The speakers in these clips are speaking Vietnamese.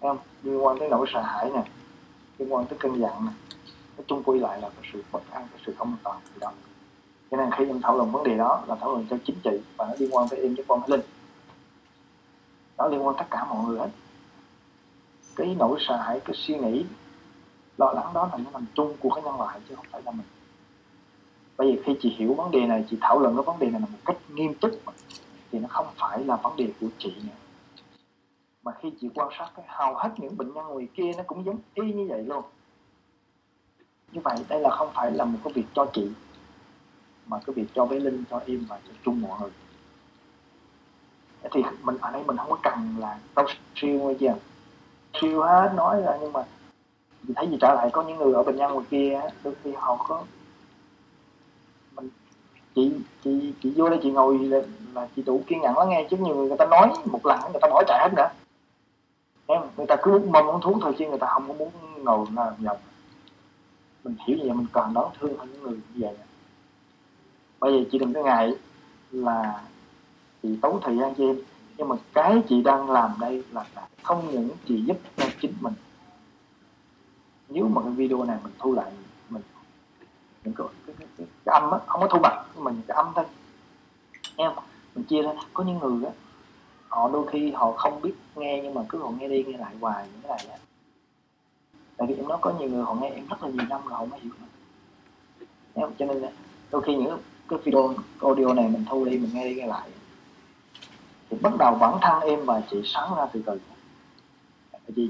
không? Liên quan tới nỗi sợ hãi này, liên quan tới cơn giận này, nó chung quy lại là cái sự bất an, cái sự không an toàn gì đó. Cho nên khi em thảo luận vấn đề đó là thảo luận cho chính trị, và nó liên quan tới em với con Linh, nó liên quan tất cả mọi người hết. Cái nỗi sợ hãi, cái suy nghĩ lo lắng đó là nó nằm chung của cái nhân loại chứ không phải là mình. Bởi vì khi chị hiểu vấn đề này, chị thảo luận cái vấn đề này một cách nghiêm túc thì nó không phải là vấn đề của chị nữa. Mà khi chị quan sát cái hầu hết những bệnh nhân ngoài kia nó cũng giống y như vậy luôn. Như vậy đây là không phải là một cái việc cho chị, mà cái việc cho bé Linh, cho em và cho chung mọi người. Thì mình ở đây mình không có cần là tao siêu hay gì, siêu hết nói ra, nhưng mà mình thấy gì trở lại có những người ở bệnh nhân ngoài kia đôi khi họ có mình chị vô đây chị ngồi là chị đủ kiên nhẫn lắm nghe, chứ nhiều người ta nói một lần người ta bỏ chạy hết nữa em, người ta cứ mong muốn thuốc thôi chứ người ta không có muốn ngồi làm nhầm. Mình hiểu gì vậy, mình còn đón thương hơn những người như vậy. Bây giờ chị đừng có ngại là chị tốn thời gian cho em, nhưng mà cái chị đang làm đây là không những chị giúp cho chính mình. Nếu mà cái video này mình thu lại mình những cái âm á, không có thu bằng mình cái âm thôi em, mình chia ra. Có những người á họ đôi khi họ không biết nghe, nhưng mà cứ họ nghe đi nghe lại hoài những cái này á. Tại vì em nói có nhiều người họ nghe em rất là nhiều năm rồi họ mới hiểu em, cho nên đôi khi những cái video audio này mình thu đi mình nghe đi nghe lại thì bắt đầu bản thân em và chị sáng ra từ từ.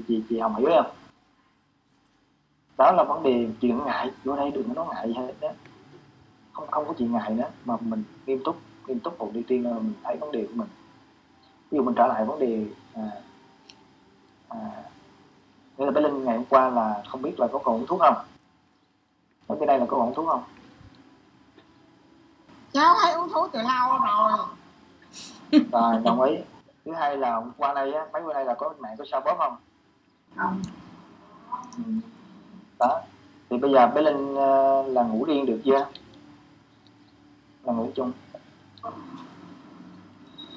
Chị không hiểu em, đó là vấn đề. Chị đừng ngại, vô đây đừng có nói ngại gì hết đó, không có chuyện ngại nữa, mà mình nghiêm túc vào đi tiên là mình thấy vấn đề của mình. Ví dụ mình trở lại vấn đề nghĩa là bé Linh ngày hôm qua là không biết là có còn uống thuốc không, ở cái đây là có còn uống thuốc không? Cháu thấy uống thuốc từ lâu rồi. Rồi, đồng ý. Thứ hai là hôm qua đây á, mấy bữa nay là có mẹ có sao bóp không? Không. Đó. Thì bây giờ bé Linh là ngủ riêng được chưa? Là ngủ chung.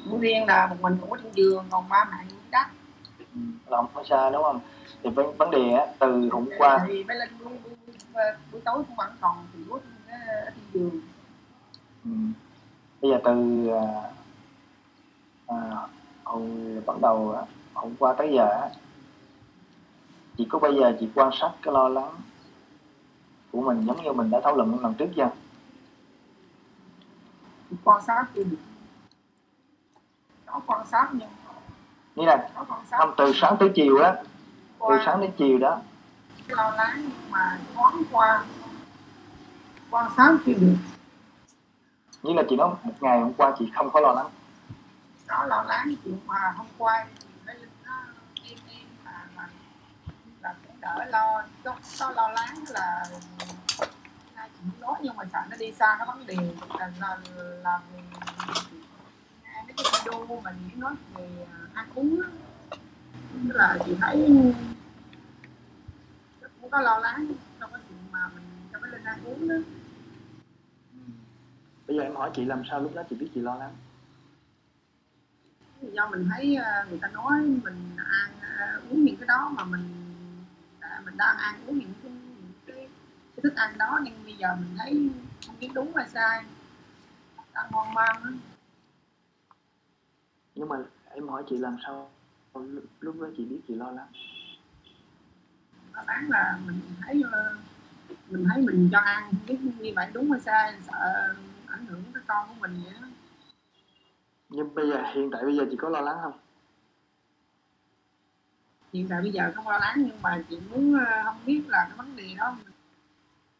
Ngủ riêng là một mình ngủ trên giường, còn ba mẹ ngủ đất. Là không có sao đúng không? Thì vấn đề á, từ hôm qua thì bé Linh buổi tối cũng vẫn còn thì ngủ trên giường. Bây giờ từ bắt đầu hôm qua tới giờ chị có bây giờ chị quan sát cái lo lắng của mình giống như mình đã thảo luận lần trước chưa? Quan sát thì không quan sát nhưng nghĩa là không, từ sáng tới chiều đó, từ sáng đến chiều đó lo lắng, nhưng mà thoáng qua quan sát thì được. Nghĩa là chị nói một ngày hôm qua chị không có lo lắng. Đó là lắng chuyện mà hôm qua bé Linh nó im là cũng đỡ lo, có lo lắng là nay chị muốn nói nhưng mà sợ nó đi xa cái vấn đề là cái video của mình nói về ăn uống đó. Tức là chị thấy cũng có lo lắng trong cái chuyện mà mình cho bé Linh ăn uống đó. Bây giờ em hỏi chị làm sao lúc đó chị biết chị lo lắng? Do mình thấy người ta nói mình ăn uống những cái đó mà mình đang ăn uống những cái thức ăn đó, nhưng bây giờ mình thấy không biết đúng hay sai, đang hoang mang đó. Nhưng mà em hỏi chị làm sao lúc đó chị biết chị lo lắng? Lo lắng là mình thấy mình cho ăn không biết như vậy đúng hay sai, sợ ảnh hưởng tới con của mình vậy đó. Nhưng bây giờ hiện tại chị có lo lắng không? Hiện tại bây giờ không lo lắng, nhưng mà chị muốn không biết là cái vấn đề đó.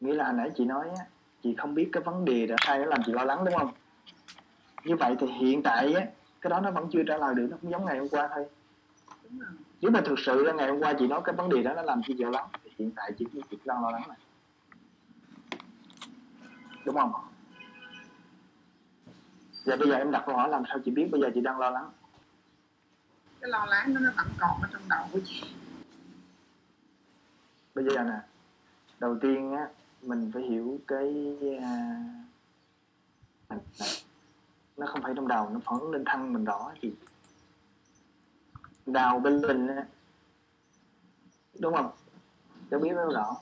Nghĩa là hồi nãy chị nói á, chị không biết cái vấn đề đó hay nó làm chị lo lắng đúng không? Như vậy thì hiện tại á, cái đó nó vẫn chưa trả lời được, nó cũng giống ngày hôm qua thôi. Đúng rồi. Nếu mà thực sự là ngày hôm qua chị nói cái vấn đề đó nó làm chị lo lắng thì hiện tại chị đang lo lắng này. Đúng không? Dạ, bây giờ em đặt câu hỏi làm sao chị biết bây giờ chị đang lo lắng? Cái lo lắng nó vẫn còn ở trong đầu của chị. Bây giờ nè, đầu tiên á, mình phải hiểu cái nó không phải trong đầu, nó phản lên thân mình rõ chị. Đầu bên mình á, đúng không? Cháu biết rất rõ,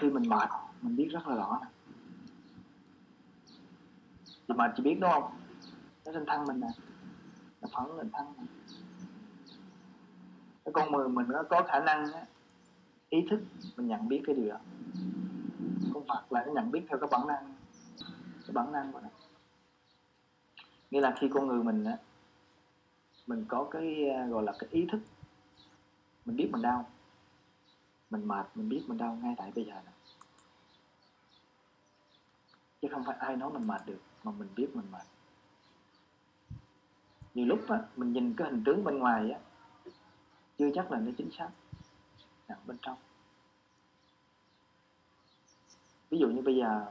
khi mình mệt mình biết rất là rõ, chị mệt chị biết đúng không? Nó trên thân mình nè, nó phẫn lên thân này. Cái con người mình nó có khả năng á, ý thức mình nhận biết cái điều đó. Con vật là nó nhận biết theo cái bản năng, cái bản năng của nó. Nghĩa là khi con người mình á, mình có cái gọi là cái ý thức, mình biết mình đau, mình mệt, mình biết mình đau ngay tại bây giờ này. Chứ không phải ai nói mình mệt được, mà mình biết mình mệt. Nhiều lúc á, mình nhìn cái hình tướng bên ngoài á, chưa chắc là nó chính xác nằm bên trong. Ví dụ như bây giờ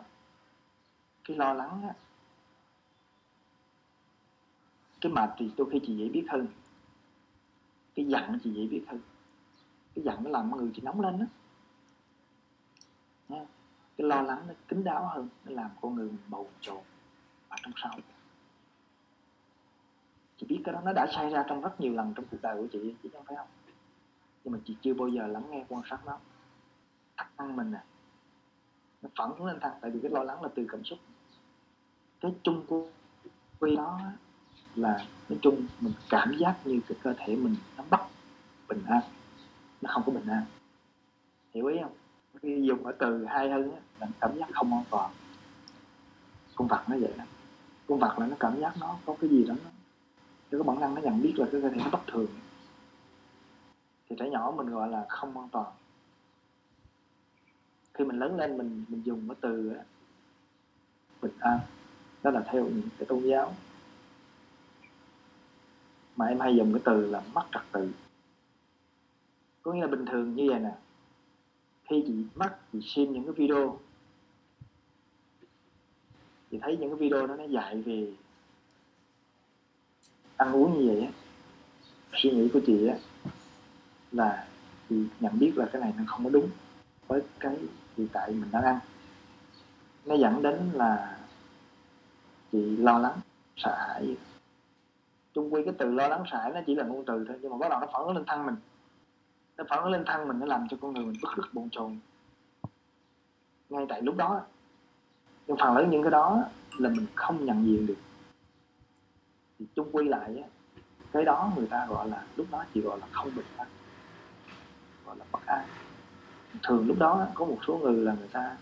cái lo lắng á, cái mệt thì đôi khi chị dễ biết hơn, cái giận chị dễ biết hơn. Cái giận nó làm người chị nóng lên á, cái lo lắng nó kín đáo hơn, nó làm con người mình bồn chồn ở trong sau. Chị biết cái đó nó đã xảy ra trong rất nhiều lần trong cuộc đời của chị không phải không? Nhưng mà chị chưa bao giờ lắng nghe quan sát nó. Thân mình nè, nó phản ứng lên thân, tại vì cái lo lắng là từ cảm xúc. Cái chung của quy đó là nói chung mình cảm giác như cái cơ thể mình nó bất bình an, nó không có bình an, hiểu ý không? Khi dùng ở từ hay hơn á, là cảm giác không an toàn. Con vật nó vậy đó, con vật là nó cảm giác nó có cái gì đó nó, cái bản năng nó nhận biết là cái cơ thể nó bất thường. Thì trẻ nhỏ mình gọi là không an toàn. Khi mình lớn lên mình dùng cái từ á, bình an, đó là theo những cái tôn giáo. Mà em hay dùng cái từ là mất trật tự. Có nghĩa là bình thường như vậy nè, khi chị mắc, chị xem những cái video, chị thấy những cái video đó nó dạy về ăn uống như vậy á, suy nghĩ của chị á là chị nhận biết là cái này nó không có đúng với cái hiện tại mình đang ăn. Nó dẫn đến là chị lo lắng, sợ hãi. Chung quy cái từ lo lắng sợ hãi nó chỉ là ngôn từ thôi, nhưng mà bắt đầu nó phản ứng lên thân mình. Nó phản ứng lên thân mình, nó làm cho con người mình bức rứt bồn chồn ngay tại lúc đó. Nhưng phần lớn những cái đó là mình không nhận diện được. Thì chung quy lại cái đó người ta gọi là, lúc đó chỉ gọi là không bình an, gọi là bất an. Thường lúc đó có một số người là người ta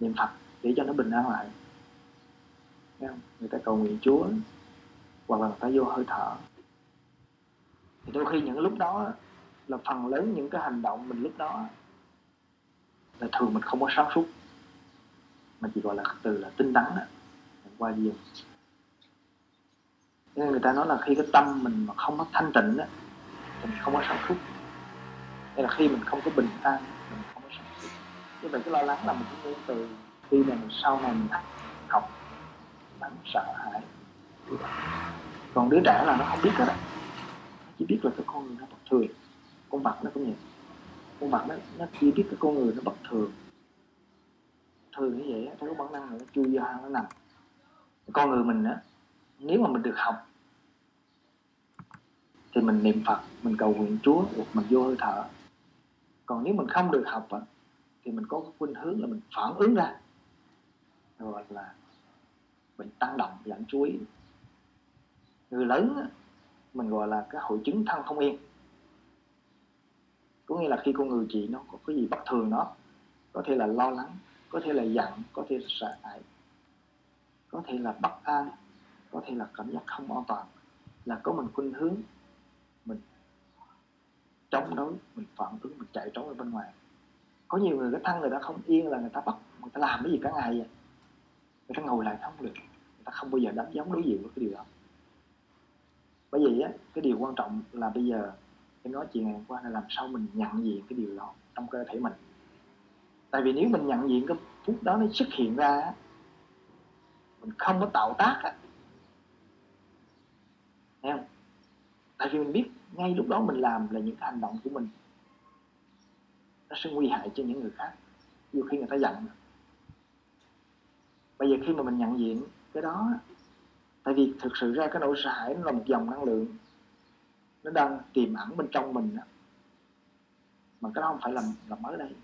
niệm Phật để cho nó bình an lại, nghe không? Người ta cầu nguyện Chúa, hoặc là người ta vô hơi thở. Thì đôi khi những lúc đó là phần lớn những cái hành động mình lúc đó là thường mình không có sáng suốt, mà chỉ gọi là từ là tinh tấn á, qua nhiều. Nên người ta nói là khi cái tâm mình mà không có thanh tịnh á, thì mình không có sáng suốt. Nên là khi mình không có bình an, mình không có sáng suốt. Như vậy cái lo lắng là mình cũng từ khi mà sau này mình học, mình sợ hãi. Còn đứa trẻ là nó không biết hết á, chỉ biết là cái con người nó bất thường. Con vật nó cũng vậy, con vật nó chỉ biết cái con người nó bất thường. Thường như vậy á, nó có bản năng là nó chui vô hang nó nằm. Con người mình á, nếu mà mình được học thì mình niệm Phật, mình cầu nguyện Chúa, hoặc mình vô hơi thở. Còn nếu mình không được học á, thì mình có cái khuynh hướng là mình phản ứng ra, rồi là mình tăng động dẫn chú ý. Người lớn á, mình gọi là cái hội chứng thân không yên. Có nghĩa là khi con người chị nó có cái gì bất thường đó, có thể là lo lắng, có thể là giận, có thể là sợ hãi, có thể là bất an, có thể là cảm giác không an toàn, là có mình khuynh hướng mình chống đối, mình phản ứng, mình chạy trốn ở bên ngoài. Có nhiều người cái thân người ta không yên là người ta bắt, người ta làm cái gì cả ngày vậy, người ta ngồi lại không được, người ta không bao giờ đánh giống đối diện với cái điều đó. Bởi vậy á, cái điều quan trọng là bây giờ em nói chuyện ngày hôm qua là làm sao mình nhận diện cái điều đó trong cơ thể mình. Tại vì nếu mình nhận diện cái phút đó nó xuất hiện ra á, mình không có tạo tác á, thấy không? Tại vì mình biết ngay lúc đó mình làm là những cái hành động của mình nó sẽ nguy hại cho những người khác, nhiều khi người ta giận. Bây giờ khi mà mình nhận diện cái đó á, tại vì thực sự ra cái nỗi sợ hãi nó là một dòng năng lượng, nó đang tiềm ẩn bên trong mình á, mà cái đó không phải là mới đây,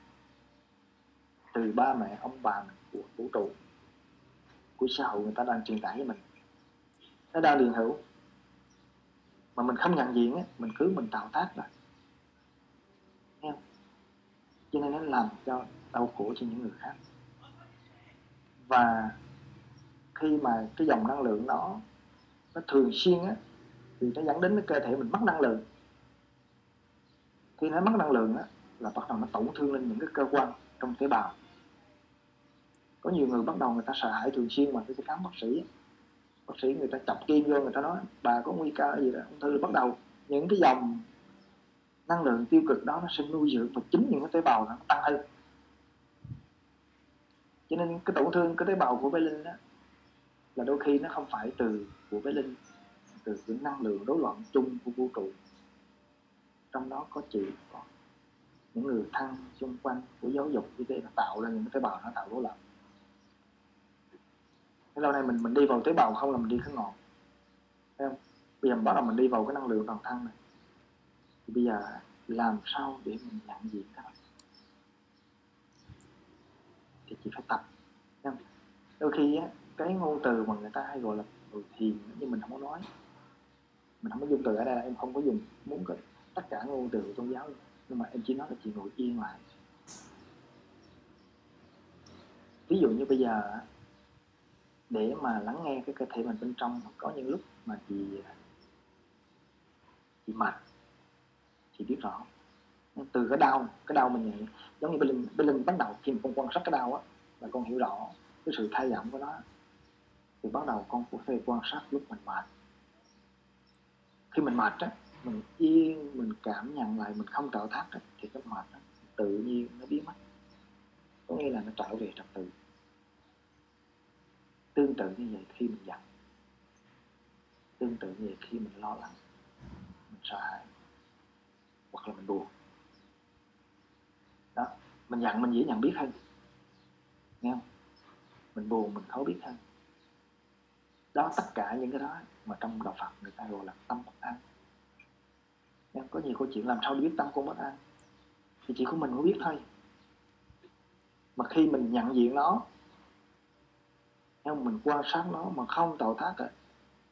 từ ba mẹ ông bà mình, của vũ trụ, của xã hội người ta đang truyền tải với mình, nó đang liền hữu mà mình không nhận diện á, mình cứ mình tạo tác rồi, nghe không? Cho nên nó làm cho đau khổ cho những người khác. Và khi mà cái dòng năng lượng nó thường xuyên á, thì nó dẫn đến cái cơ thể mình mất năng lượng. Khi nó mất năng lượng á, là bắt đầu nó tổn thương lên những cái cơ quan trong tế bào. Có nhiều người bắt đầu người ta sợ hãi thường xuyên mà đi khám bác sĩ. Bác sĩ người ta chọc kim vô, người ta nói bà có nguy cơ gì đó, ung thư. Bắt đầu những cái dòng năng lượng tiêu cực đó nó sẽ nuôi dưỡng và chính những cái tế bào nó tăng hơn. Cho nên cái tổn thương cái tế bào của Bé Linh đó là đôi khi nó không phải từ của Bé Linh, từ những năng lượng rối loạn chung của vũ trụ. Trong đó có chị, có những người thân xung quanh, của giáo dục như thế, nó tạo ra những cái tế bào nó tạo rối loạn. Cái lâu nay mình đi vào tế bào không là mình đi cái ngọn, thấy không? Bây giờ bắt đầu mình đi vào cái năng lượng toàn thân này. Thì bây giờ làm sao để mình nhận diện cái đó? Thì chị phải tập, thấy không? Đôi khi á, cái ngôn từ mà người ta hay gọi là từ thiền, nhưng mình không có nói, mình không có dùng từ ở đây, em không có dùng muốn tất cả ngôn từ của tôn giáo, nhưng mà em chỉ nói là chị ngồi yên lại. Ví dụ như bây giờ để mà lắng nghe cái cơ thể mình bên trong, có những lúc mà chị mệt, chị biết rõ từ cái đau mình vậy, giống như bên linh bắt đầu khi mà con quan sát cái đau á, là con hiểu rõ cái sự thay giảm của nó. Thì bắt đầu con có thể quan sát lúc mình mệt. Khi mình mệt á, mình yên, mình cảm nhận lại, mình không tạo thác á, thì cái mệt á, tự nhiên nó biến mất. Có nghĩa là nó trở về trật tự. Tương tự như vậy khi mình giận, tương tự như vậy khi mình lo lắng, mình sợ hãi, hoặc là mình buồn. Đó, mình giận mình dễ nhận biết hơn, nghe không? Mình buồn mình khó biết hơn. Đó, tất cả những cái đó mà trong đạo Phật người ta gọi là tâm bất an. Nhưng có nhiều câu chuyện làm sao để biết tâm con bất an, thì chỉ có mình mới biết thôi. Mà khi mình nhận diện nó, nhưng mình quan sát nó mà không tạo tác ấy,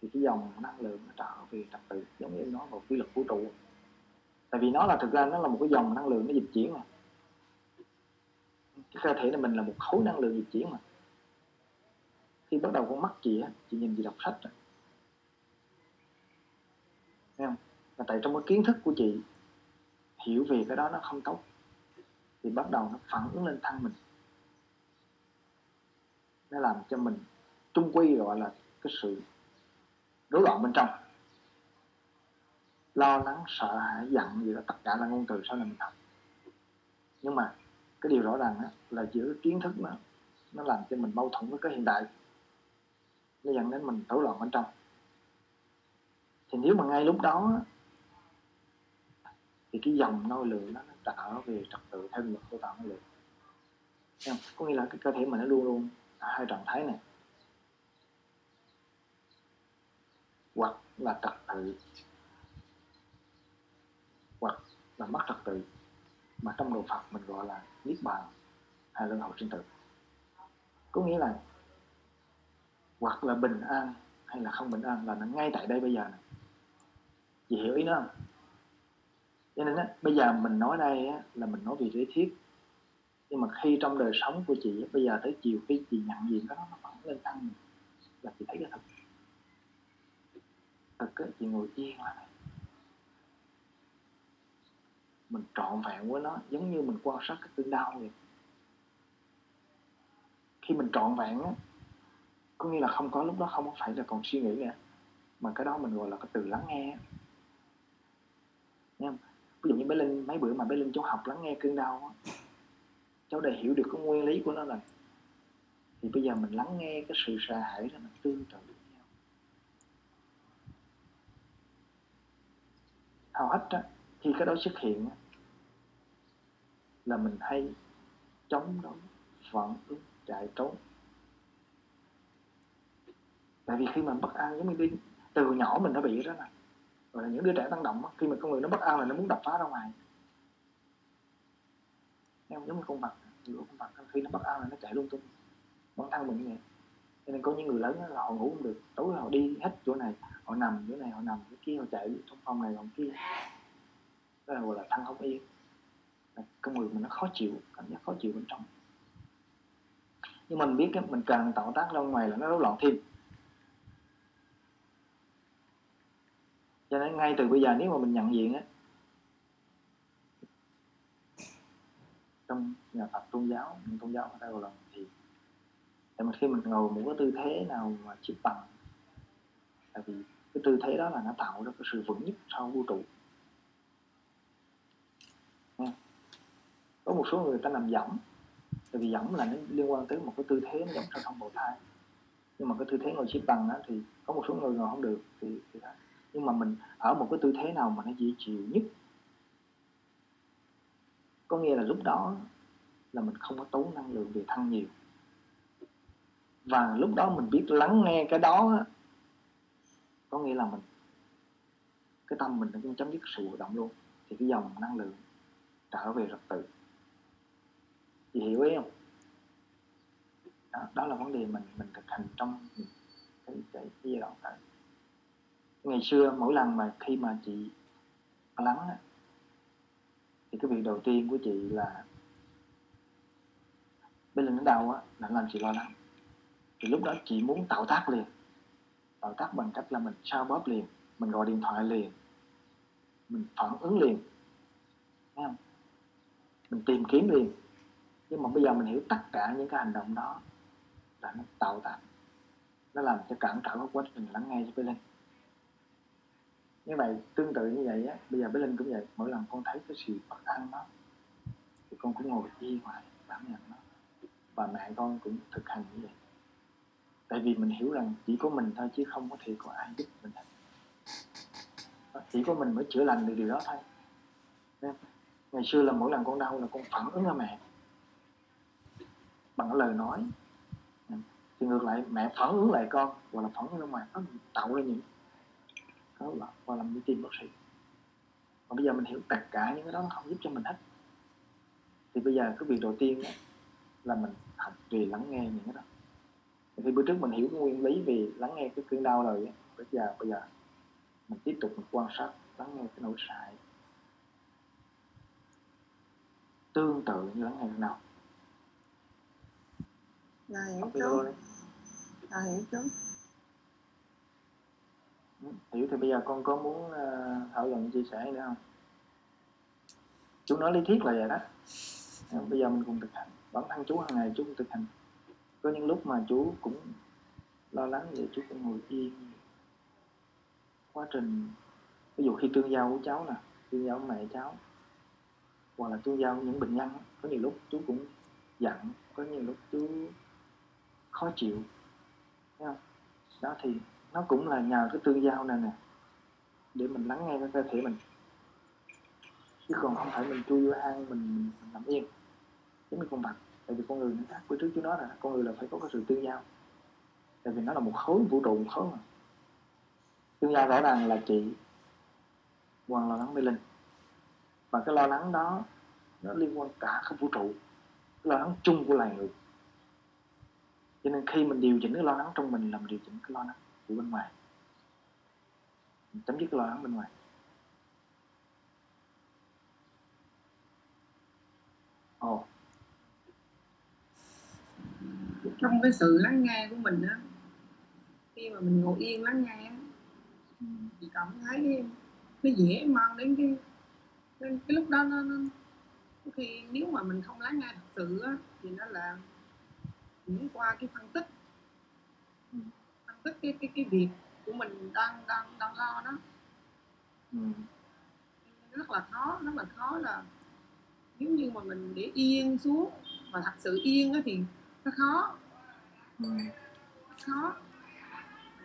thì cái dòng năng lượng nó trở về trật tự, giống như nó vào quy luật vũ trụ. Tại vì nó là, thực ra nó là một cái dòng năng lượng nó dịch chuyển mà. Cái cơ thể này mình là một khối năng lượng dịch chuyển mà. Khi bắt đầu con mắt chị á, chị nhìn chị đọc sách rồi, thấy không? Là tại trong cái kiến thức của chị hiểu về cái đó nó không tốt, thì bắt đầu nó phản ứng lên thân mình, nó làm cho mình trung quy gọi là cái sự rối loạn bên trong. Lo lắng, sợ hãi, giận gì đó, tất cả là ngôn từ sau này mình học. Nhưng mà cái điều rõ ràng á, là giữa kiến thức nó làm cho mình mâu thuẫn với cái hiện đại, nó dẫn đến mình rối loạn bên trong. Thì nếu mà ngay lúc đó thì cái dòng năng lượng nó trở về trật tự theo luật của tạo năng lượng, thấy không? Có nghĩa là cái cơ thể mình nó luôn luôn ở hai trạng thái này, hoặc là trật tự, hoặc là mất trật tự, mà trong đạo Phật mình gọi là niết bàn hay luân hồi sinh tử. Có nghĩa là hoặc là bình an hay là không bình an, là nó ngay tại đây bây giờ này. Chị hiểu ý nó không? Cho nên á, bây giờ mình nói đây á, là mình nói về lý thuyết. Nhưng mà khi trong đời sống của chị á, bây giờ tới chiều khi chị nhận diện đó, nó vẫn lên thân mình, là chị thấy cái thật. Thật á, chị ngồi yên lại, mình trọn vẹn với nó, giống như mình quan sát cái cơn đau vậy. Khi mình trọn vẹn á, có nghĩa là không có, lúc đó không phải là còn suy nghĩ nữa, mà cái đó mình gọi là cái từ lắng nghe. Nghe không? Ví dụ như Bé Linh, mấy bữa mà Bé Linh cháu học lắng nghe cơn đau á, cháu đã hiểu được cái nguyên lý của nó rồi. Thì bây giờ mình lắng nghe cái sự sợ hãi đó, mình tương tự với nhau. Hầu hết á, khi cái đó xuất hiện á, là mình hay chống đối, phản ứng, chạy trốn. Tại vì khi mình bất an, giống như đi từ nhỏ mình đã bị đó nè. Rồi là những đứa trẻ tăng động, khi mà con người nó bất an là nó muốn đập phá ra ngoài. em giống như con vật, lửa con vật khi nó bất an là nó chạy lung tung. Bản thân mình như vậy, cho nên có những người lớn là họ ngủ không được, tối là họ đi hết chỗ này, họ nằm chỗ này, họ nằm chỗ kia, họ chạy trong phòng này phòng kia, đó là gọi là thân không yên. Con người mình nó khó chịu, cảm giác khó chịu bên trong. Nhưng mình biết mình càng tạo tác ra ngoài là nó rối loạn thêm. Cho nên ngay từ bây giờ nếu mà mình nhận diện á, trong nhà Phật tôn giáo người ta gọi là thiền. Tại mà khi mình ngồi một cái tư thế nào mà chịu bằng, tại vì cái tư thế đó là nó tạo ra cái sự vững nhất sau vũ trụ. Có một số người ta nằm dẫm, tại vì dẫm là nó liên quan tới một cái tư thế nó giống trong thông bào thai. Nhưng mà cái tư thế ngồi xếp bằng đó thì có một số người ngồi không được thì đó. Nhưng mà mình ở một cái tư thế nào mà nó dễ chịu nhất, có nghĩa là lúc đó là mình không có tốn năng lượng về thân nhiều. Và lúc đó mình biết lắng nghe cái đó, có nghĩa là mình, cái tâm mình cũng chấm dứt sự hoạt động luôn, thì cái dòng năng lượng trở về trật tự. Chị hiểu ý không? Đó là vấn đề mình thực hành trong cái giai đoạn này. Ngày xưa mỗi lần mà khi mà chị lắng á, thì cái việc đầu tiên của chị là bên lần đầu á, là làm chị lo lắng. Thì lúc đó chị muốn tạo tác liền, tạo tác bằng cách là mình sao bóp liền, mình gọi điện thoại liền, mình phản ứng liền, thấy không? Mình tìm kiếm liền. Nhưng mà bây giờ mình hiểu tất cả những cái hành động đó là nó tạo tác, nó làm cho cản trở quá trình lắng nghe cho Bé Linh. Như vậy, tương tự như vậy á, bây giờ Bé Linh cũng vậy. Mỗi lần con thấy cái sự bất an đó thì con cũng ngồi yên hoài, cảm nhận nó. Và mẹ con cũng thực hành như vậy. Tại vì mình hiểu rằng chỉ có mình thôi, chứ không có thể có ai giúp mình hết. Chỉ có mình mới chữa lành được điều đó thôi. Ngày xưa là mỗi lần con đau là con phản ứng ra mẹ bằng lời nói, thì ngược lại mẹ phản ứng lại con, hoặc là phản ứng ra ngoài, nó tạo ra những đó là, hoặc là mình đi tìm bác sĩ. Còn bây giờ mình hiểu tất cả những cái đó nó không giúp cho mình hết. Thì bây giờ cái việc đầu tiên đó, là mình học về lắng nghe những cái đó. Thì bữa trước mình hiểu cái nguyên lý về lắng nghe cái cơn đau rồi, bây giờ mình tiếp tục mình quan sát lắng nghe cái nỗi sợ, tương tự như lắng nghe nào. Là hiểu chú. Là hiểu chú. Hiểu thì bây giờ con có muốn thảo luận chia sẻ nữa không? Chú nói lý thuyết là vậy đó. Bây giờ mình cùng thực hành. Bản thân chú hàng ngày chú cũng thực hành. Có những lúc mà chú cũng lo lắng vậy, chú cũng ngồi yên. Quá trình, ví dụ khi tương giao của cháu nè, tương giao của mẹ cháu, hoặc là tương giao những bệnh nhân, có nhiều lúc chú cũng giận, có nhiều lúc chú khó chịu, thấy không? Đó thì nó cũng là nhờ cái tương giao này nè, để mình lắng nghe cái cơ thể mình, chứ còn không phải mình chui vô hang mình nằm yên giống như con vật. Tại vì con người nó khác. Bữa trước chú nói là con người là phải có cái sự tương giao, tại vì nó là một khối vũ trụ, một khối mà. Tương giao rõ ràng là chị Hoàng lo lắng Mê Linh, và cái lo lắng đó nó liên quan cả cái vũ trụ, cái lo lắng chung của loài người. Cho nên khi mình điều chỉnh cái lo lắng trong mình là mình điều chỉnh cái lo lắng của bên ngoài, mình chấm dứt cái lo lắng bên ngoài. Trong cái sự lắng nghe của mình á, khi mà mình ngồi yên lắng nghe á, thì cảm thấy cái dễ mang đến cái lúc đó nó khi nếu mà mình không lắng nghe thật sự á, thì nó là chuyển qua cái phân tích, cái việc của mình đang lo đó. Rất là khó là nếu như mà mình để yên xuống mà thật sự yên á thì nó khó.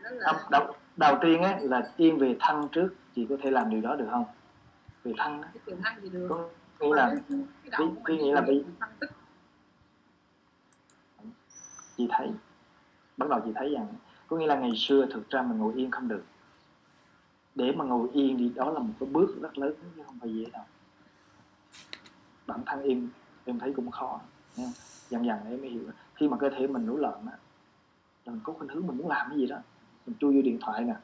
Là... Đầu tiên á là yên về thân trước, chị có thể làm điều đó được không? Về thân á. Về thân thì được. Nghĩa là cái nghĩa là bị phân tích. Chị thấy, bắt đầu chị thấy rằng có nghĩa là ngày xưa thực ra mình ngồi yên không được. Để mà ngồi yên thì đó là một cái bước rất lớn chứ không phải dễ đâu. Bản thân yên em thấy cũng khó. Dần dần em mới hiểu, khi mà cơ thể mình nổi loạn á, mình có khuynh hướng mình muốn làm cái gì đó, mình chui vô điện thoại nè,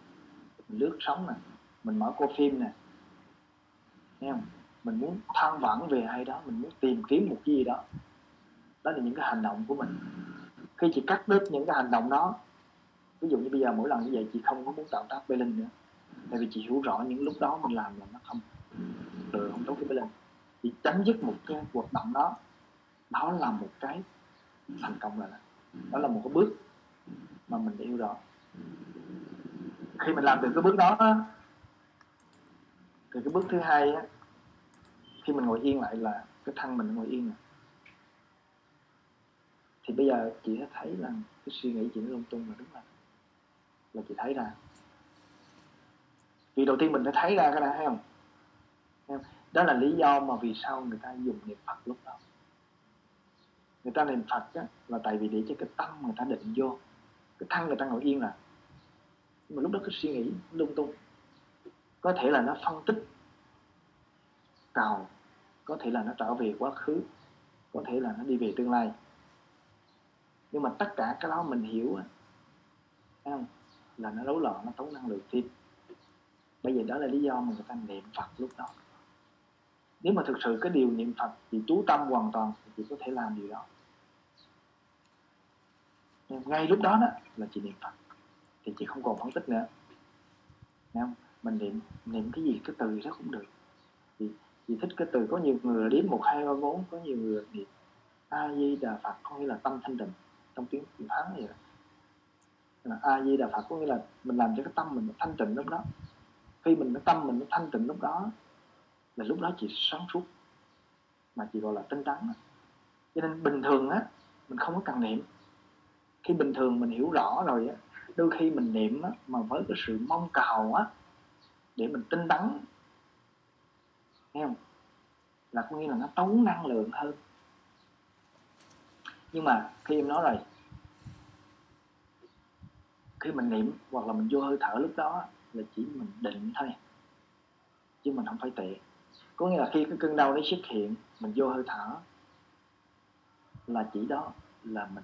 mình lướt sóng nè, mình mở coi phim nè, nghe không? Mình muốn than vãn về ai đó, mình muốn tìm kiếm một cái gì đó. Đó là những cái hành động của mình. Khi chị cắt đứt những cái hành động đó, ví dụ như bây giờ mỗi lần như vậy chị không có muốn tạo tác bê linh nữa, tại vì chị hiểu rõ những lúc đó mình làm là nó không được, không tốt với bê linh. Chị chấm dứt một cái hoạt động đó, đó là một cái thành công rồi đó. Đó là một cái bước mà mình hiểu rõ. Khi mình làm được cái bước đó, thì cái bước thứ hai á, khi mình ngồi yên lại là cái thân mình ngồi yên này. Thì bây giờ chị thấy là cái suy nghĩ chị nó lung tung là đúng là chị thấy ra. Vì đầu tiên mình đã thấy ra cái này, thấy không? Đó là lý do mà vì sao người ta dùng niệm Phật lúc đó. Người ta niệm Phật á, là tại vì để cho cái tâm người ta định vô, cái thân người ta ngồi yên là. Nhưng mà lúc đó cái suy nghĩ lung tung, có thể là nó phân tích cầu, có thể là nó trở về quá khứ, có thể là nó đi về tương lai. Nhưng mà tất cả cái đó mình hiểu không? Là nó rối loạn, nó tốn năng lượng tim. Bởi vậy đó là lý do mà người ta niệm Phật lúc đó. Nếu mà thực sự cái điều niệm Phật thì chú tâm hoàn toàn thì chị có thể làm điều đó. Nhưng ngay lúc đó, đó là chị niệm Phật thì chị không còn phân tích nữa. Nghe không? Mình niệm cái gì, cái từ gì đó cũng được. Chị thích cái từ, có nhiều người đếm 1, 2, 3, 4, có nhiều người niệm A-di-đà Phật có nghĩa là tâm thanh định. Trong tiếng Hán vậy là A-di-đà Phật có nghĩa là mình làm cho cái tâm mình thanh tịnh lúc đó. Khi mình cái tâm mình thanh tịnh lúc đó là lúc đó chị sáng suốt, mà chị gọi là tinh tấn. Cho nên bình thường á, mình không có cần niệm. Khi bình thường mình hiểu rõ rồi á, đôi khi mình niệm á, mà với cái sự mong cầu á, để mình tinh tấn, nghe không? Là có nghĩa là nó tốn năng lượng hơn. Nhưng mà khi em nói rồi, khi mình niệm hoặc là mình vô hơi thở lúc đó là chỉ mình định thôi, chứ mình không phải tệ. Có nghĩa là khi cái cơn đau nó xuất hiện, mình vô hơi thở là chỉ đó là mình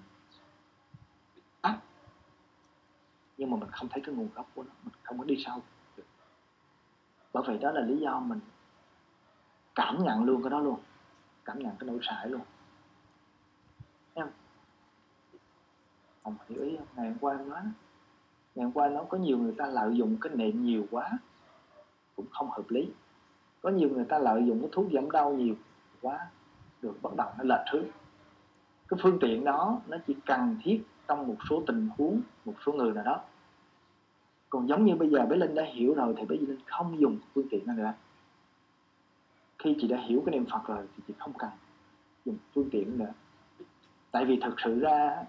áp, nhưng mà mình không thấy cái nguồn gốc của nó, mình không có đi sâu. Bởi vậy đó là lý do mình cảm nhận luôn cái đó luôn, cảm nhận cái nỗi sải luôn. Em không hiểu ý không? Ngày hôm qua em nói, ngày hôm qua nó có nhiều người ta lợi dụng cái niệm nhiều quá cũng không hợp lý. Có nhiều người ta lợi dụng cái thuốc giảm đau nhiều quá, được bắt đầu nó lệch hướng. Cái phương tiện đó nó chỉ cần thiết trong một số tình huống, một số người nào đó. Còn giống như bây giờ bé Linh đã hiểu rồi thì bé Linh không dùng phương tiện đó nữa. Khi chị đã hiểu cái niệm Phật rồi thì chị không cần dùng phương tiện nữa. Tại vì thực sự ra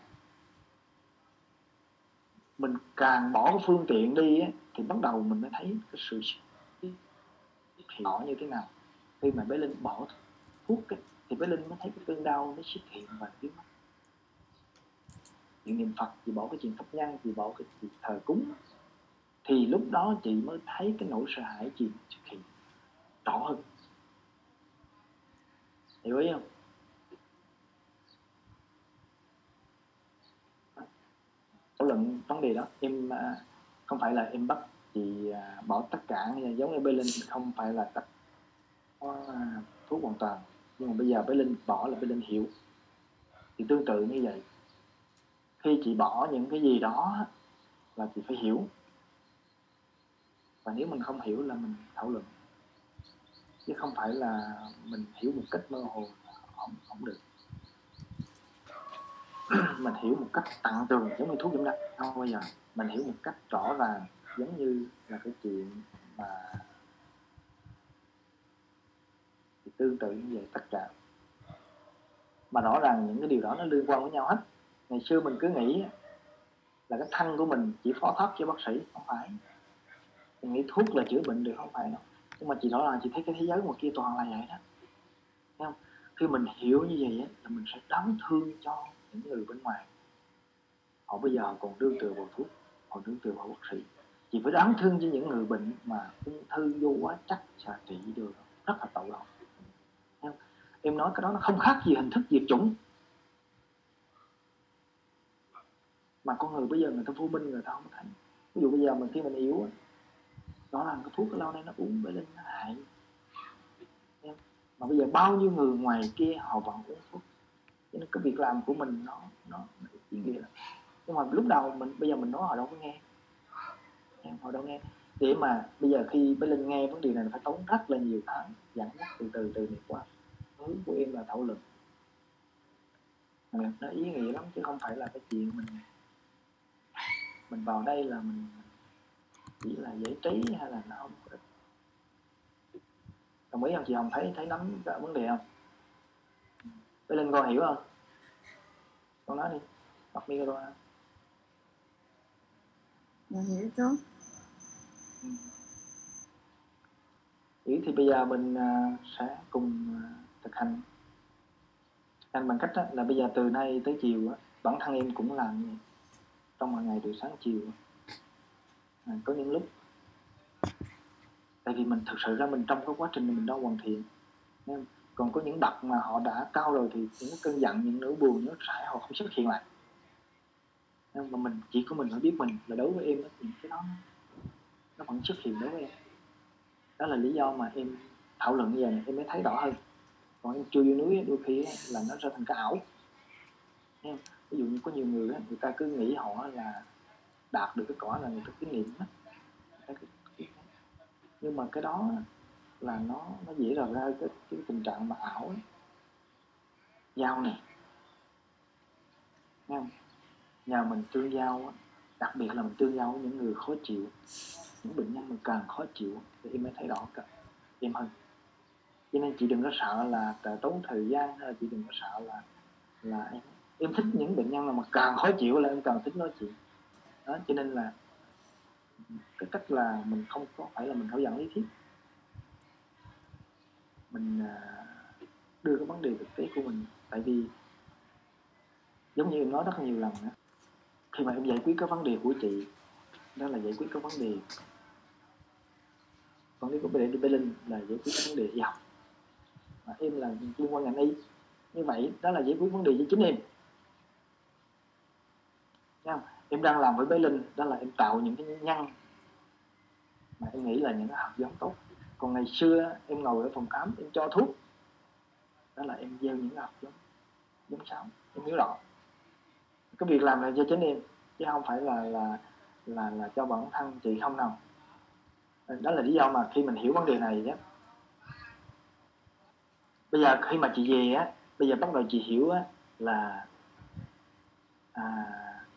mình càng bỏ cái phương tiện đi thì bắt đầu mình mới thấy cái sự nhỏ như thế nào. Khi mà bé Linh bỏ thuốc thì bé Linh mới thấy cái cơn đau nó xuất hiện và biến mất. Chị niệm Phật, chị bỏ cái chuyện pháp nhân, chị bỏ cái chuyện thờ cúng, thì lúc đó chị mới thấy cái nỗi sợ hãi chị xuất hiện rõ hơn. Hiểu ý không? Thảo luận vấn đề đó, em không phải là em bắt chị bỏ tất cả, giống như Bé Linh không phải là tắt thuốc hoàn toàn. Nhưng mà bây giờ Bé Linh bỏ là Bé Linh hiểu. Thì tương tự như vậy, khi chị bỏ những cái gì đó là chị phải hiểu. Và nếu mình không hiểu là mình thảo luận, chứ không phải là mình hiểu một cách mơ hồ, không được. Mình hiểu một cách tặng tường giống như thuốc giảm đau, không bao giờ. Mình hiểu một cách rõ ràng giống như là cái chuyện mà thì tương tự như vậy tất cả. Mà rõ ràng những cái điều đó nó liên quan với nhau hết. Ngày xưa mình cứ nghĩ là cái thân của mình chỉ phó thác cho bác sĩ, không phải. Mình nghĩ thuốc là chữa bệnh được, không phải đâu. Nhưng mà chị nói là chị thấy cái thế giới ngoài kia toàn là vậy đó, thấy không? Khi mình hiểu như vậy là mình sẽ đáng thương cho những người bên ngoài. Họ bây giờ còn đương tựa vào thuốc, còn đương tựa vào bác sĩ. Chị phải đáng thương cho những người bệnh mà ung thư vô quá chắc sẽ trị được, rất là tội lỗi. em nói cái đó nó không khác gì hình thức diệt chủng. Mà con người bây giờ người ta vô minh, người ta không thấy. Ví dụ bây giờ mình khi mình yếu, đó là cái thuốc lâu nay nó uống bởi linh hại. Mà bây giờ bao nhiêu người ngoài kia họ vẫn uống thuốc, cho nên cái việc làm của mình nó ý nghĩa lắm. Nhưng mà lúc đầu mình, bây giờ mình nói họ đâu có nghe, họ đâu nghe. Để mà bây giờ khi Bé Linh nghe vấn đề này phải tốn rất là nhiều tháng dẫn dắt từ này qua. Hướng của em là thảo luận, nó ý nghĩa lắm chứ không phải là cái chuyện mình vào đây là mình chỉ là giải trí hay là nó không có. Đồng ý không chị Hồng, thấy nắm cái vấn đề không? Bé Linh con hiểu không? Con nói đi, bật micro ra. Dạ hiểu chứ. Vậy thì bây giờ mình sẽ cùng thực hành bằng cách là bây giờ từ nay tới chiều bản thân em cũng làm như vậy. Trong hàng ngày từ sáng chiều có những lúc tại vì mình thực sự ra mình trong cái quá trình mình đang hoàn thiện, còn có những bậc mà họ đã cao rồi thì những cơn giận, những nỗi buồn, những nỗi trải họ không xuất hiện lại, nhưng mà mình chỉ có mình phải biết mình là đối với em thì cái đó nó vẫn xuất hiện đối với em. Đó là lý do mà em thảo luận như vậy em mới thấy rõ hơn. Còn em chưa vô núi đôi khi là nó trở thành cái ảo. Ví dụ như có nhiều người ta cứ nghĩ họ là đạt được cái cõi là người ta kinh nghiệm đó. Nhưng mà cái đó là nó dễ dàng ra cái tình trạng mà ảo ấy. Dao này, nghe không? Nhà mình tương giao á, đặc biệt là mình tương giao với những người khó chịu, những bệnh nhân mình càng khó chịu thì em mới thấy rõ cả em hơn. Cho nên chị đừng có sợ là tốn thời gian, hay là chị đừng có sợ là em thích những bệnh nhân mà càng khó chịu là em càng thích nói chuyện. Đó, cho nên là cái cách là mình không có phải là mình thảo giảng lý thuyết, mình đưa cái vấn đề thực tế của mình. Tại vì giống như em nói rất nhiều lần nữa, khi mà em giải quyết cái vấn đề của chị, đó là giải quyết cái vấn đề. Còn cái của Bé Linh là giải quyết cái vấn đề y học, mà em là liên quan ngành y. Như vậy đó là giải quyết vấn đề với chính em. Nghe không? Em đang làm với Bé Linh, đó là em tạo những cái nhân mà em nghĩ là những cái hạt giống tốt. Còn ngày xưa em ngồi ở phòng khám, em cho thuốc, đó là em gieo những hạt giống sáo, em hiểu rõ. Cái việc làm là do chính em, chứ không phải là cho bản thân chị không nào. Đó là lý do mà khi mình hiểu vấn đề này á, bây giờ khi mà chị về á, bây giờ bắt đầu chị hiểu á là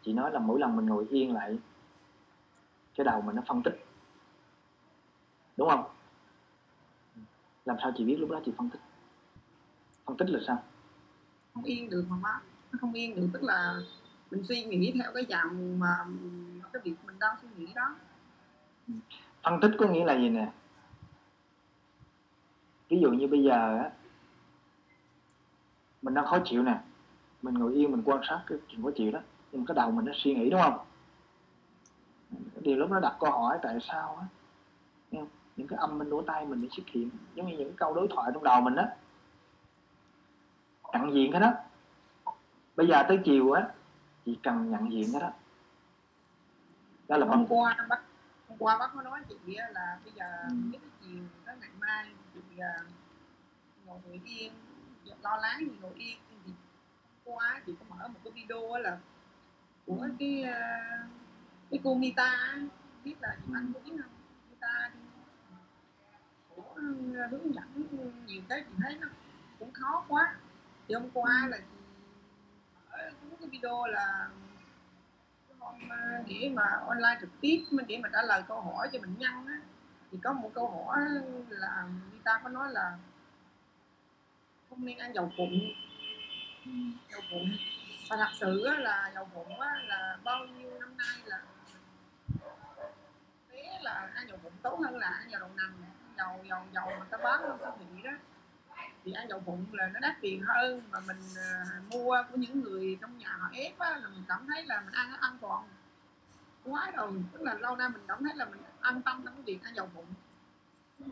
chị nói là mỗi lần mình ngồi yên lại cái đầu mình nó phân tích, đúng không? Làm sao chị biết lúc đó chị phân tích? Phân tích là sao? Không yên được mà má, nó không yên được, tức là mình suy nghĩ theo cái dạng mà cái việc mình đang suy nghĩ đó. Phân tích có nghĩa là gì nè? Ví dụ như bây giờ á, mình đang khó chịu nè, mình ngồi yên mình quan sát cái chuyện khó chịu đó, nhưng cái đầu mình nó suy nghĩ, đúng không? Điều lúc nó đặt câu hỏi tại sao á, những cái âm bên lỗ tai mình nó xuất hiện, giống như những câu đối thoại trong đầu mình á, nhận diện cái đó. Bây giờ tới chiều á, chị cần nhận diện cái đó. Đó là hôm qua bác có nói chị là bây giờ cái chiều tới ngày mai chị ngồi yên, lo lắng gì ngồi yên. Thì hôm qua chị có mở một cái video là của cái cô Mita, biết là chị ăn cũng biết không? Mita của hướng dẫn nhiều cái chị thấy nó cũng khó quá. Thì hôm qua là cái video là để mà online trực tiếp để mà trả lời câu hỏi cho bệnh nhân á, thì có một câu hỏi là người ta có nói là không nên ăn dầu cụm. Và thật sự á, là dầu cụm á, là bao nhiêu năm nay là bé là ăn dầu cụm tốt hơn là ăn dầu đậu nành, dầu mà ta bán ở siêu thị đó. Thì ăn dầu vụn là nó đắt tiền hơn, mà mình mua của những người trong nhà họ ép á, là mình cảm thấy là mình ăn nó an toàn quá rồi. Tức là lâu nay mình cảm thấy là mình an tâm trong cái việc ăn dầu vụn.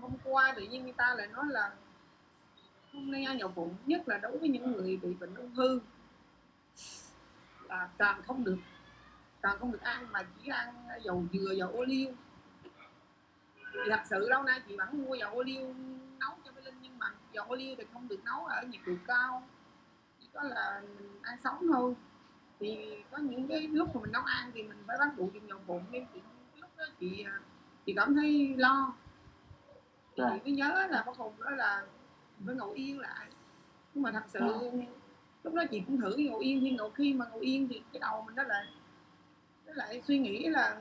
Hôm qua tự nhiên người ta lại nói là không nên nho nhỏ bụng, nhất là đối với những người bị bệnh ung thư là càng không được ăn mà chỉ ăn dầu dừa, dầu ô liu. Thì thật sự lâu nay chị vẫn mua dầu ô liu nấu cho bé Linh, nhưng mà dầu ô liu thì không được nấu ở nhiệt độ cao, chỉ có là mình ăn sống thôi. Thì có những cái lúc mà mình nấu ăn thì mình phải bắt buộc dùng dầu bụng, nên lúc đó chị cảm thấy lo. Thì chị cứ nhớ là cuối cùng đó là phải ngồi yên lại. Nhưng mà thật sự lúc đó chị cũng thử ngồi yên, nhưng khi mà ngồi yên thì cái đầu mình nó lại suy nghĩ là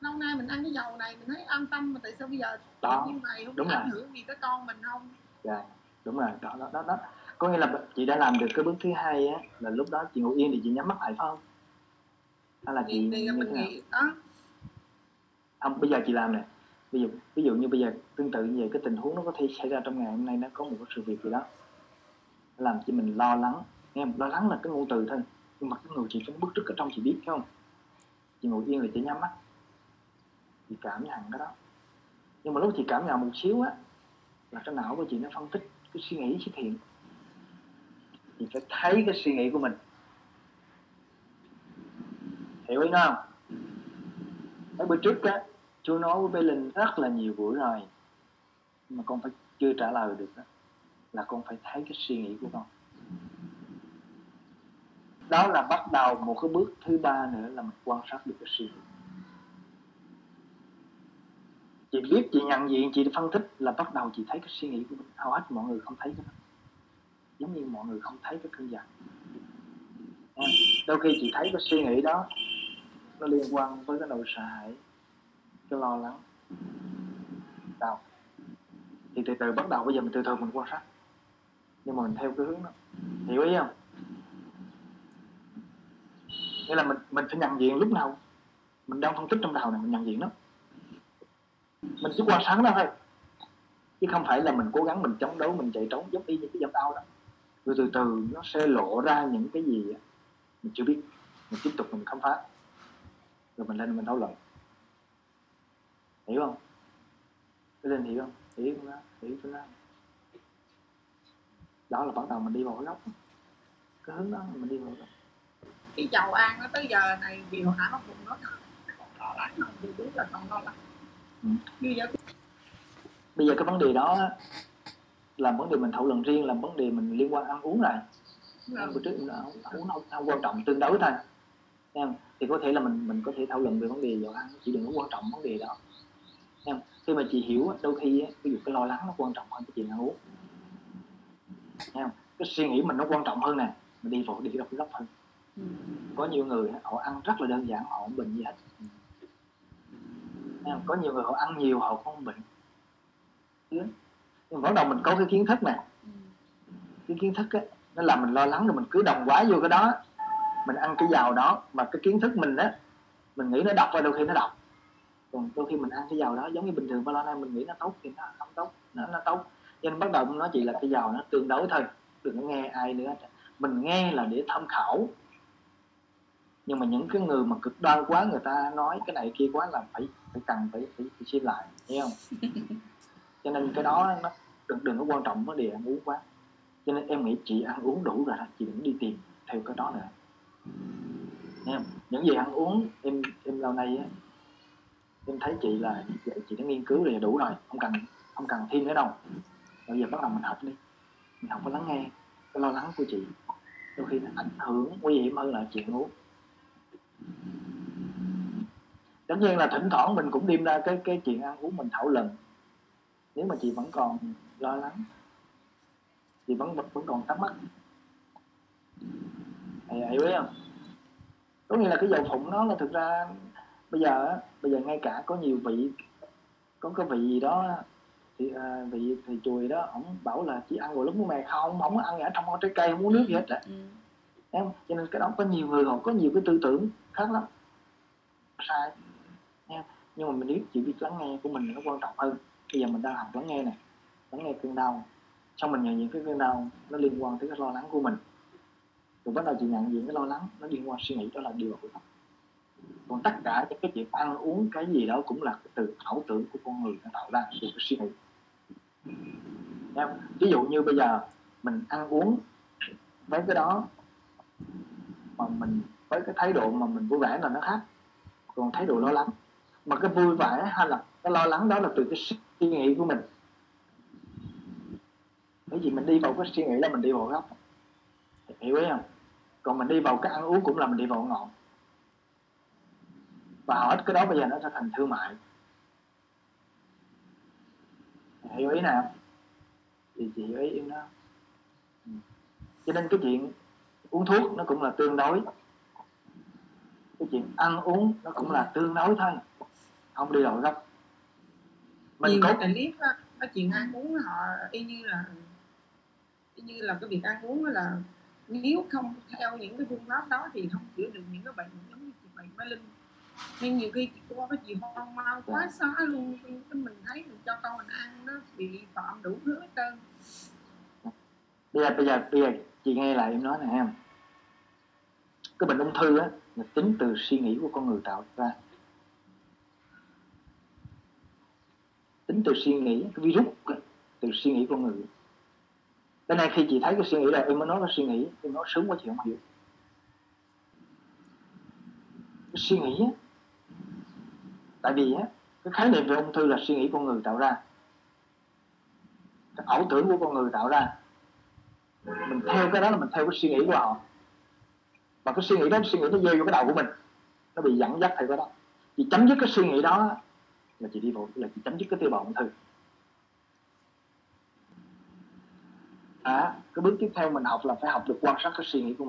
lâu nay mình ăn cái dầu này mình thấy an tâm, mà tại sao bây giờ đó, như này không ảnh hưởng gì tới con mình không? Dạ, đúng rồi, đó. Có nghĩa là chị đã làm được cái bước thứ hai á, là lúc đó chị ngồi yên thì chị nhắm mắt lại phải không? Hay là chị thì mình nghĩ đó. Không, bây giờ chị làm nè. Ví dụ như bây giờ tương tự như vậy, cái tình huống nó có thể xảy ra trong ngày hôm nay, nó có một sự việc gì đó làm cho mình lo lắng. Nghe lo lắng là cái ngôn từ thôi, nhưng mà cái người chị cũng bức rứt ở trong, chị biết không? Chị ngồi yên là chị nhắm mắt, chị cảm nhận cái đó. Nhưng mà lúc chị cảm nhận một xíu á là cái não của chị nó phân tích cái suy nghĩ xuất hiện. Chị phải thấy cái suy nghĩ của mình, hiểu ý không? Ở bữa trước á, chú nói với bé Linh rất là nhiều buổi rồi, nhưng mà con phải chưa trả lời được đó, là con phải thấy cái suy nghĩ của con. Đó là bắt đầu một cái bước thứ ba nữa, là mình quan sát được cái suy nghĩ. Chị biết, chị nhận diện, chị phân tích, là bắt đầu chị thấy cái suy nghĩ của mình. Hầu hết mọi người không thấy cái đó, giống như mọi người không thấy cái cơn giận. Đôi khi chị thấy cái suy nghĩ đó nó liên quan với cái nỗi sợ hãi, cái lo lắng. Đâu thì từ bắt đầu bây giờ mình từ mình quan sát, nhưng mà mình theo cái hướng đó, hiểu ý không? Nghĩa là mình phải nhận diện lúc nào mình đang phân tích trong đầu này, mình nhận diện nó, mình chỉ quan sát nó thôi, chứ không phải là mình cố gắng mình chống đối, mình chạy trốn giống y như cái giọng đau đó. Rồi từ nó sẽ lộ ra những cái gì mình chưa biết, mình tiếp tục mình khám phá, rồi mình lên mình thảo luận, hiểu không? Cái lên hiểu không? Hiểu không? Đó là bắt đầu mình đi vào cái góc, cái hướng đó mình đi vào cái góc. Cái chầu ăn nó tới giờ này vì hồi nãy nó cũng nó còn lo lắng, không thì đúng là còn lo lắng. Bây giờ cái vấn đề đó là vấn đề mình thảo luận riêng, là vấn đề mình liên quan ăn uống này. Bữa trước uống nó quan trọng tương đối thôi. Em thì có thể là mình có thể thảo luận về vấn đề dầu ăn, chỉ đừng có quan trọng vấn đề đó. Em khi mà chị hiểu, đôi khi ví dụ cái lo lắng nó quan trọng hơn cái chuyện ăn uống. Em cái suy nghĩ mình nó quan trọng hơn nè, mình đi vào đi đọc góc hơn. Có nhiều người họ ăn rất là đơn giản, họ không bệnh gì hết. Em có nhiều người họ ăn nhiều họ không bệnh. Nhưng bắt đầu mình có cái kiến thức nè, cái kiến thức ấy, nó làm mình lo lắng, rồi mình cứ đồng quá vô cái đó, mình ăn cái dầu đó, mà cái kiến thức mình á, mình nghĩ nó độc và đôi khi nó độc. Còn đôi khi mình ăn cái dầu đó giống như bình thường, và lâu nay mình nghĩ nó tốt thì nó không tốt, nó tốt. Cho nên bắt đầu nó chỉ là cái dầu nó tương đối thôi, đừng có nghe ai nữa. Mình nghe là để tham khảo, nhưng mà những cái người mà cực đoan quá, người ta nói cái này kia quá là phải cần phải xem lại, hiểu không? Cho nên cái đó nó đừng có quan trọng vấn đề ăn uống quá. Cho nên em nghĩ chị ăn uống đủ rồi, chị đừng đi tìm theo cái đó nữa. Em những gì ăn uống em lâu nay á, em thấy chị là chị đã nghiên cứu rồi, đủ rồi, không cần thêm nữa đâu. Bây giờ bắt đầu mình học đi, mình học có lắng nghe cái lo lắng của chị, đôi khi nó ảnh hưởng nguy hiểm hơn là chị ăn uống. Tất nhiên là thỉnh thoảng mình cũng đem ra cái chuyện ăn uống mình thảo luận. Nếu mà chị vẫn còn lo lắng, chị vẫn còn thắc mắc, hiểu ý không? Có nghĩa là cái dầu phụng nó là thực ra bây giờ ngay cả có nhiều vị, có cái vị gì đó thì vị thầy chùi đó, ổng bảo là chỉ ăn ngồi lúc mè, không ăn ở trong trái cây, không uống nước gì hết. Em cho nên cái đó có nhiều người họ có nhiều cái tư tưởng khác lắm, sai. Nhưng mà mình biết, chỉ biết lắng nghe của mình nó quan trọng hơn. Bây giờ mình đang học lắng nghe này, lắng nghe cơn đau, xong mình nhận diện cái cơn đau nó liên quan tới cái lo lắng của mình. Rồi bắt đầu chị nhận diện cái lo lắng nó liên quan suy nghĩ, đó là điều của nó. Còn tất cả những cái chuyện ăn uống cái gì đó cũng là từ ảo tưởng của con người nó tạo ra từ cái suy nghĩ. Đấy không? Ví dụ như bây giờ mình ăn uống với cái đó mà mình với cái thái độ mà mình vui vẻ là nó khác, còn thái độ lo lắng. Mà cái vui vẻ hay là cái lo lắng đó là từ cái suy nghĩ của mình. Bởi vì mình đi vào cái suy nghĩ là mình đi vào góc, hiểu ý không? Còn mình đi vào cái ăn uống cũng là mình đi vào ngọn. Và hết cái đó bây giờ nó sẽ thành thương mại, hiểu ý nào? Thì chị hiểu ý nó. Cho nên cái chuyện uống thuốc nó cũng là tương đối, cái chuyện ăn uống nó cũng là tương đối thôi, không đi đổi gấp. Mình có thể liếc á, cái chuyện ăn uống họ y như là cái việc ăn uống là nếu không theo những cái phương pháp đó thì không chữa được những cái bệnh giống như bệnh Mã Linh. Nhưng nhiều khi có cái gì hoang mang quá xóa luôn, mình thấy mình cho con mình ăn nó bị phạm đủ thứ hết trơn. Bây giờ chị nghe lại em nói này em. Cái bệnh ung thư á là tính từ suy nghĩ của con người tạo ra, tính từ suy nghĩ, cái virus á, từ suy nghĩ con người. Cái này khi chị thấy cái suy nghĩ là em mới nói cái suy nghĩ, em nói sướng quá chị không hiểu. Cái suy nghĩ á, tại vì á, cái khái niệm về ung thư là suy nghĩ con người tạo ra, cái ảo tưởng của con người tạo ra. Mình theo cái đó là mình theo cái suy nghĩ của họ. Và cái suy nghĩ đó, nó dây vô cái đầu của mình, nó bị dẫn dắt theo cái đó. Chị chấm dứt cái suy nghĩ đó là chị đi bộ, là chị chấm dứt cái tiêu bào ung thư. Cái bước tiếp theo mình học là phải học được quan sát cái suy nghĩ của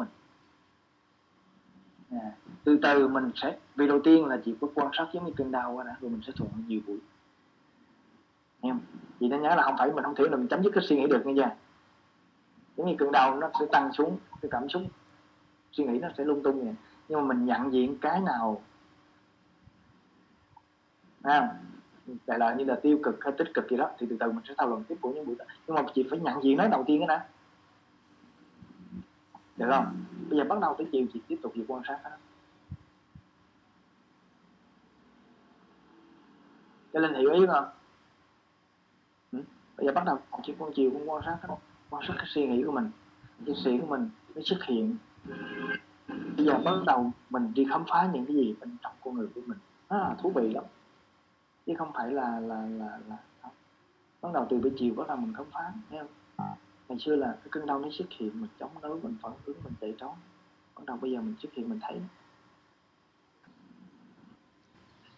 mình. Từ từ mình sẽ, vì đầu tiên là chị có quan sát giống như cơn đau qua đã, rồi mình sẽ thuận nhiều buổi. Em, chị nên nhớ là không phải mình không thể là mình chấm dứt cái suy nghĩ được nghe chưa? Giống như cơn đau nó sẽ tăng xuống, cái cảm xúc, suy nghĩ nó sẽ lung tung vậy. Nhưng mà mình nhận diện cái nào, đại loại như là tiêu cực hay tích cực gì đó, thì từ từ mình sẽ thảo luận tiếp của những buổi đó. Nhưng mà chị phải nhận diện nó đầu tiên đó đã, được không? Bây giờ bắt đầu tới chiều chị tiếp tục việc quan sát đó. Cho nên hiểu ý không? Bây giờ bắt đầu chị con chiều cũng quan sát đó, quan sát cái suy nghĩ của mình, cái suy nghĩ của mình nó xuất hiện. Bây giờ bắt đầu mình đi khám phá những cái gì bên trong con người của mình, nó là thú vị lắm, chứ không phải là không. Bắt đầu từ buổi chiều bắt đầu mình khám phá, thấy không? Ngày xưa là cái cơn đau nó xuất hiện, mình chống đối, mình phản ứng, mình chạy trốn. Bắt đầu bây giờ mình xuất hiện, mình thấy.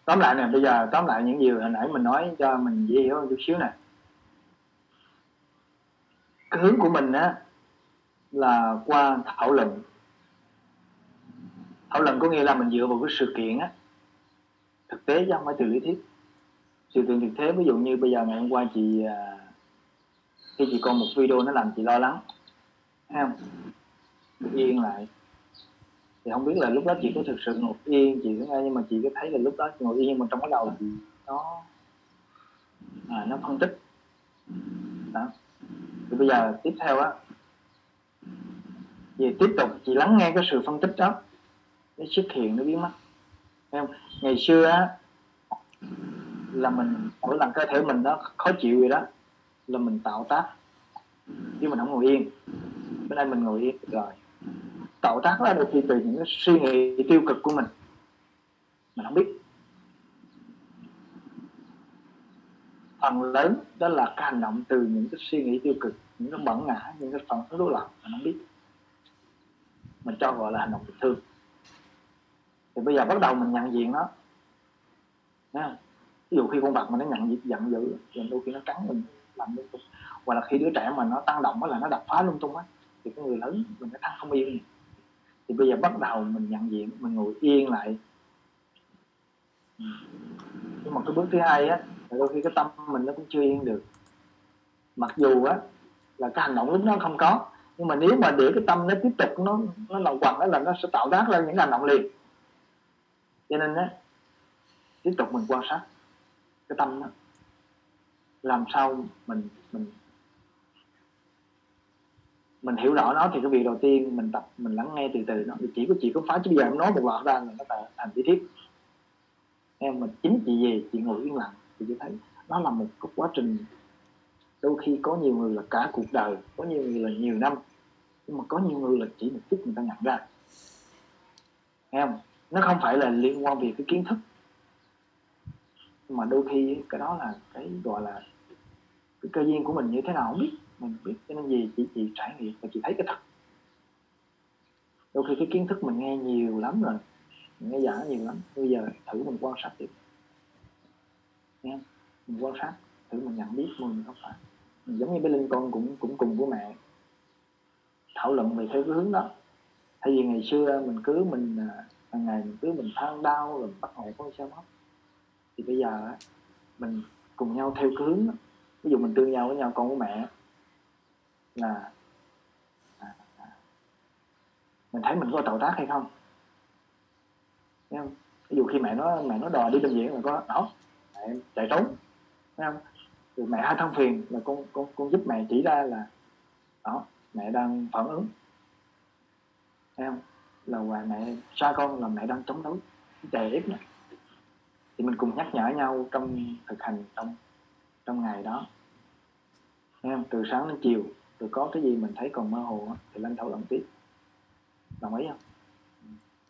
Tóm lại nè, bây giờ tóm lại những gì hồi nãy mình nói cho mình dễ hiểu chút xíu nè. Cái hướng của mình á là qua thảo luận. Thảo luận có nghĩa là mình dựa vào cái sự kiện á, thực tế chứ không phải từ lý thuyết. Sự kiện thực tế, ví dụ như bây giờ ngày hôm qua chị, khi chị coi một video nó làm chị lo lắng, thấy không? Được yên lại. Thì không biết là lúc đó chị có thực sự ngồi yên, chị có nghe, nhưng mà chị có thấy là lúc đó ngồi yên nhưng mà trong cái đầu nó phân tích. Đó. Thì bây giờ tiếp theo á, chị tiếp tục chị lắng nghe cái sự phân tích đó, nó xuất hiện, nó biến mất. Thấy không? Ngày xưa á là mình, mỗi lần cơ thể mình đó khó chịu gì đó là mình tạo tác, chứ mình không ngồi yên. Bữa nay mình ngồi yên rồi, tạo tác ra được thì từ những cái suy nghĩ tiêu cực của mình không biết. Phần lớn đó là cái hành động từ những cái suy nghĩ tiêu cực, những cái bản ngã, những cái phản ứng đối lập mình không biết, mình cho gọi là hành động bình thường. Thì bây giờ bắt đầu mình nhận diện nó. Ví dụ khi con vật mà nó giận dữ, rồi đôi khi nó cắn mình làm lung tung, hoặc là khi đứa trẻ mà nó tăng động là nó đập phá lung tung á, thì cái người lớn mình nó thăng không yên này. Thì bây giờ bắt đầu mình nhận diện, mình ngồi yên lại. Nhưng mà cái bước thứ hai á, là đôi khi cái tâm mình nó cũng chưa yên được. Mặc dù á là cái hành động lúc nó không có, nhưng mà nếu mà để cái tâm nó tiếp tục nó lồng quần đó là nó sẽ tạo tác ra những hành động liền. Cho nên á, tiếp tục mình quan sát cái tâm đó, làm sao mình hiểu rõ nó. Thì cái việc đầu tiên mình tập mình lắng nghe từ từ nó. Chỉ có phá, chứ bây giờ em nói một loạt ra mình nó thành lý thuyết. Em mình chính chị về chị ngồi yên lặng, chị chỉ thấy nó là một cái quá trình Đôi khi có nhiều người là cả cuộc đời, có nhiều người là nhiều năm, nhưng mà có nhiều người là chỉ một chút người ta nhận ra. Nghe không? Nó không phải là liên quan về cái kiến thức, mà đôi khi cái đó là cái gọi là cái cơ duyên của mình như thế nào không biết. Mình biết cho nên gì chị trải nghiệm và chị thấy cái thật. Đôi khi cái kiến thức mình nghe nhiều lắm rồi, mình nghe giảng nhiều lắm, bây giờ thử mình quan sát đi. Nghe, mình quan sát thử mình nhận biết mình không phải. Mình giống như bé Linh con cũng cùng với mẹ thảo luận về theo cái hướng đó. Tại vì ngày xưa mình hàng ngày mình cứ mình than đau rồi bắt mẹ con sao mất, thì bây giờ mình cùng nhau theo cái hướng đó. Ví dụ mình tương nhau với nhau, con với mẹ là mình thấy mình có tội tác hay không. Thấy không? Ví dụ khi mẹ nó đòi đi bệnh viện là có đó, mẹ chạy trốn. Thấy không? Rồi mẹ hay than phiền là con giúp mẹ chỉ ra là đó, mẹ đang phản ứng. Thấy không? Là hoài mẹ xa con là mẹ đang chống đối, đè ép này. Thì mình cùng nhắc nhở nhau trong thực hành trong ngày đó. Thấy không? Từ sáng đến chiều, rồi có cái gì mình thấy còn mơ hồ thì lên thảo luận tiếp. Đồng ý không?